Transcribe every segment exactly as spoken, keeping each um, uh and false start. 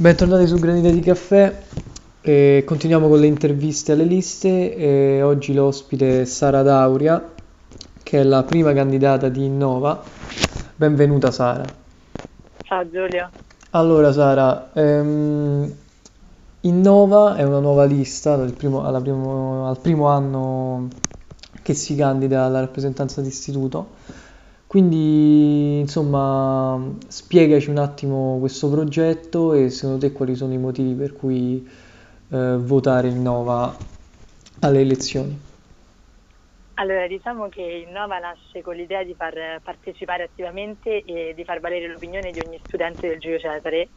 Bentornati su Granite di Caffè, eh, continuiamo con le interviste alle liste. Eh, oggi l'ospite è Sara D'Auria, che è la prima candidata di Innova. Benvenuta Sara. Ciao Giulio. Allora Sara, ehm, Innova è una nuova lista dal primo, alla primo, al primo anno che si candida alla rappresentanza d'istituto. Quindi, insomma, spiegaci un attimo questo progetto e secondo te quali sono i motivi per cui eh, votare Innova alle elezioni? Allora, diciamo che Innova nasce con l'idea di far partecipare attivamente e di far valere l'opinione di ogni studente del Giulio Cesare.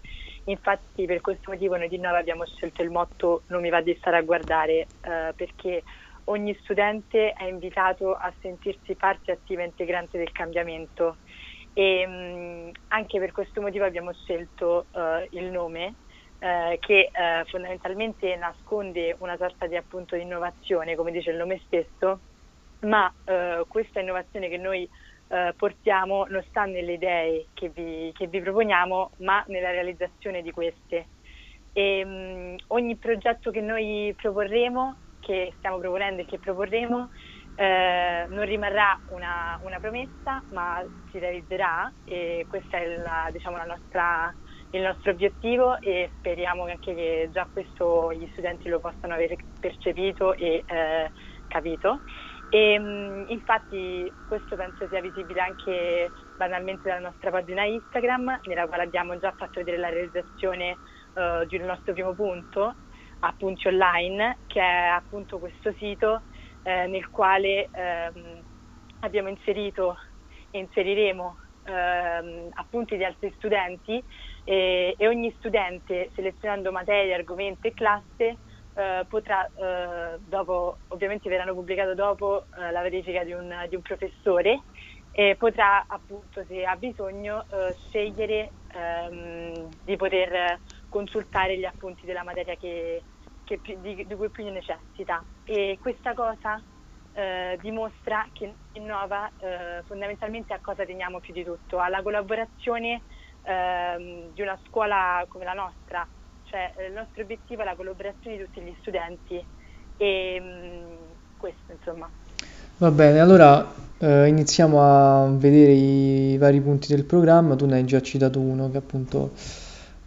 Infatti, per questo motivo noi di Innova abbiamo scelto il motto "Non mi va di stare a guardare", eh, perché ogni studente è invitato a sentirsi parte attiva e integrante del cambiamento, e mh, anche per questo motivo abbiamo scelto uh, il nome uh, che uh, fondamentalmente nasconde una sorta di appunto di innovazione, come dice il nome stesso, ma uh, questa innovazione che noi uh, portiamo non sta nelle idee che vi, che vi proponiamo, ma nella realizzazione di queste. E, mh, ogni progetto che noi proporremo che stiamo proponendo e che proporremo eh, non rimarrà una, una promessa, ma si realizzerà, e questo è la, diciamo, la nostra, il nostro obiettivo, e speriamo anche che già questo gli studenti lo possano aver percepito e eh, capito. E, mh, infatti questo penso sia visibile anche banalmente dalla nostra pagina Instagram, nella quale abbiamo già fatto vedere la realizzazione eh, di un nostro primo punto, Appunti online, che è appunto questo sito eh, nel quale ehm, abbiamo inserito e inseriremo ehm, appunti di altri studenti, e, e ogni studente, selezionando materia, argomento e classe, eh, potrà, eh, dopo, ovviamente verranno pubblicati dopo eh, la verifica di un, di un professore, e potrà appunto, se ha bisogno, eh, scegliere ehm, di poter consultare gli appunti della materia che, che più, di, di cui più necessita. E questa cosa eh, dimostra che Innova eh, fondamentalmente a cosa teniamo più di tutto: alla collaborazione eh, di una scuola come la nostra. Cioè, il nostro obiettivo è la collaborazione di tutti gli studenti, e mh, questo insomma. Va bene, allora eh, iniziamo a vedere i vari punti del programma. Tu ne hai già citato uno, che appunto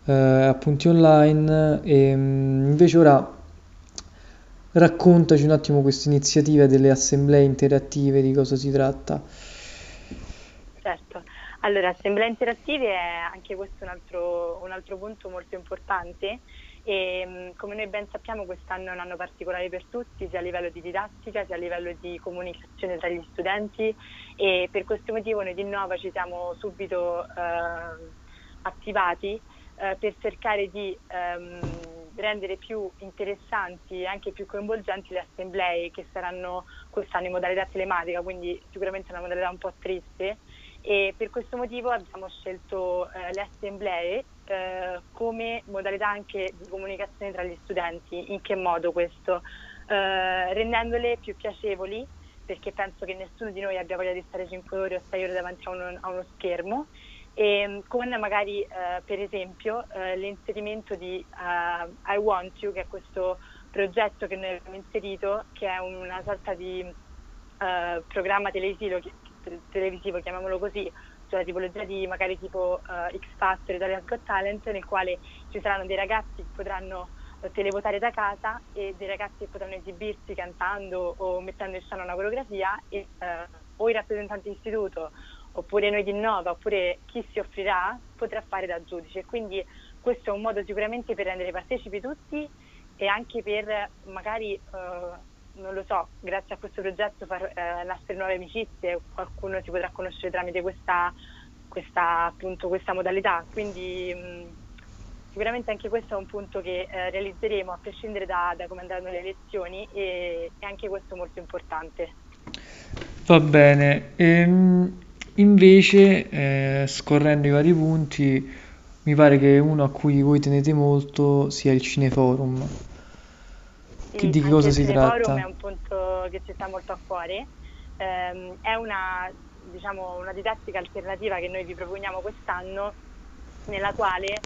Uh, appunti online, e mh, invece ora raccontaci un attimo questa iniziativa delle assemblee interattive, di cosa si tratta. Certo, allora assemblee interattive è anche questo un altro, un altro punto molto importante, e mh, come noi ben sappiamo quest'anno è un anno particolare per tutti, sia a livello di didattica sia a livello di comunicazione tra gli studenti, e per questo motivo noi di Innova ci siamo subito eh, attivati per cercare di ehm, rendere più interessanti e anche più coinvolgenti le assemblee, che saranno quest'anno in modalità telematica, quindi sicuramente una modalità un po' triste, e per questo motivo abbiamo scelto eh, le assemblee eh, come modalità anche di comunicazione tra gli studenti. In che modo questo? Eh, rendendole più piacevoli, perché penso che nessuno di noi abbia voglia di stare cinque ore o sei ore davanti a uno, a uno schermo, e con magari eh, per esempio eh, l'inserimento di uh, I Want You, che è questo progetto che noi abbiamo inserito, che è una sorta di uh, programma televisivo, televisivo, chiamiamolo così, cioè tipologia di magari tipo uh, X-Factor, Italian Got Talent, nel quale ci saranno dei ragazzi che potranno televotare da casa e dei ragazzi che potranno esibirsi cantando o mettendo in scena una coreografia, e uh, o i rappresentanti di istituto oppure noi di Innova, oppure chi si offrirà, potrà fare da giudice. Quindi questo è un modo sicuramente per rendere partecipi tutti, e anche per magari, eh, non lo so, grazie a questo progetto far eh, nascere nuove amicizie, qualcuno si potrà conoscere tramite questa, questa, appunto, questa modalità. Quindi mh, sicuramente anche questo è un punto che eh, realizzeremo a prescindere da, da come andranno le elezioni, e, e anche questo è molto importante. Va bene. Ehm... Invece, eh, scorrendo i vari punti, mi pare che uno a cui voi tenete molto sia il Cineforum. Sì, che, di che cosa si tratta? Il Cineforum è un punto che ci sta molto a cuore. Eh, è una, diciamo, una didattica alternativa che noi vi proponiamo quest'anno, nella quale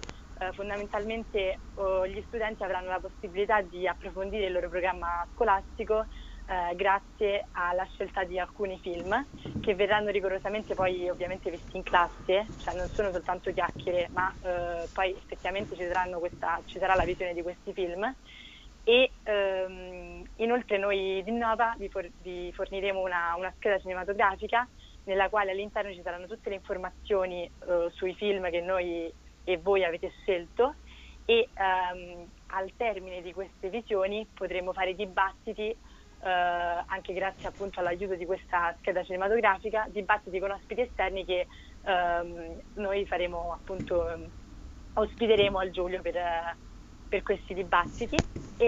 eh, fondamentalmente oh, gli studenti avranno la possibilità di approfondire il loro programma scolastico eh, grazie alla scelta di alcuni film che verranno rigorosamente poi ovviamente visti in classe, cioè non sono soltanto chiacchiere, ma eh, poi effettivamente ci, saranno questa, ci sarà la visione di questi film. E ehm, inoltre noi di Innova vi, for- vi forniremo una, una scheda cinematografica nella quale all'interno ci saranno tutte le informazioni eh, sui film che noi e voi avete scelto, e ehm, al termine di queste visioni potremo fare dibattiti, eh, anche grazie appunto all'aiuto di questa scheda cinematografica, dibattiti con ospiti esterni che ehm, noi faremo appunto, ospiteremo al Giulio per... Eh, per questi dibattiti e,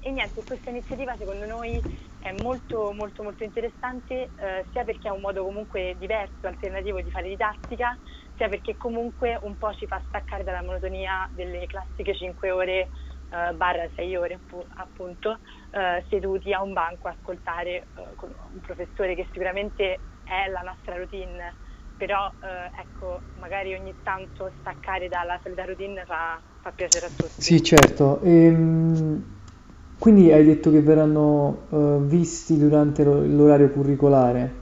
e niente, questa iniziativa secondo noi è molto molto molto interessante, eh, sia perché è un modo comunque diverso, alternativo di fare didattica, sia perché comunque un po' ci fa staccare dalla monotonia delle classiche cinque ore eh, barra sei ore appunto eh, seduti a un banco a ascoltare eh, con un professore che sicuramente è la nostra routine, però eh, ecco, magari ogni tanto staccare dalla solita routine fa fa piacere a tutti. Sì, certo. Ehm, quindi hai detto che verranno uh, visti durante lo, l'orario curricolare.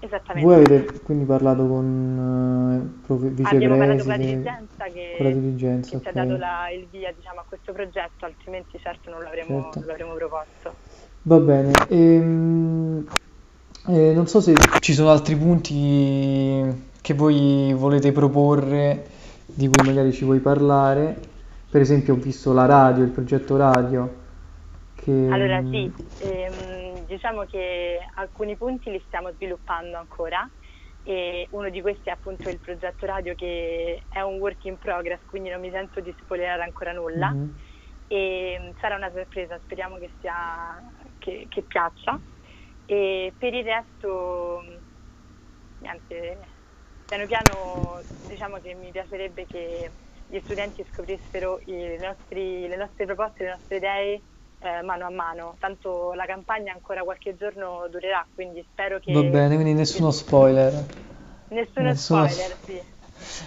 Esattamente. Voi avete quindi parlato con uh, prof... vicepresi? Abbiamo parlato con la dirigenza che, con la dirigenza, che okay. ci ha dato la, il via diciamo, a questo progetto, altrimenti certo non l'avremmo, certo. non l'avremmo proposto. Va bene. Ehm, eh, non so se ci sono altri punti che voi volete proporre, di cui magari ci vuoi parlare. Per esempio ho visto la radio, il progetto radio che... Allora sì, ehm, diciamo che alcuni punti li stiamo sviluppando ancora e uno di questi è appunto il progetto radio, che è un work in progress, quindi non mi sento di spoilerare ancora nulla, mm-hmm. e sarà una sorpresa, speriamo che sia che, che piaccia, e per il resto niente, piano piano diciamo che mi piacerebbe che gli studenti scoprissero i nostri, le nostre proposte, le nostre idee eh, mano a mano, tanto la campagna ancora qualche giorno durerà, quindi spero che... Va bene, quindi nessuno spoiler. Nessuno, nessuno spoiler, sì.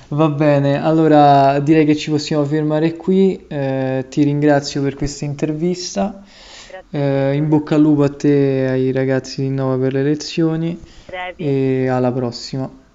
Va bene, allora direi che ci possiamo fermare qui, eh, ti ringrazio per questa intervista. Eh, in bocca al lupo a te e ai ragazzi di Innova per le lezioni. Bravi. E alla prossima.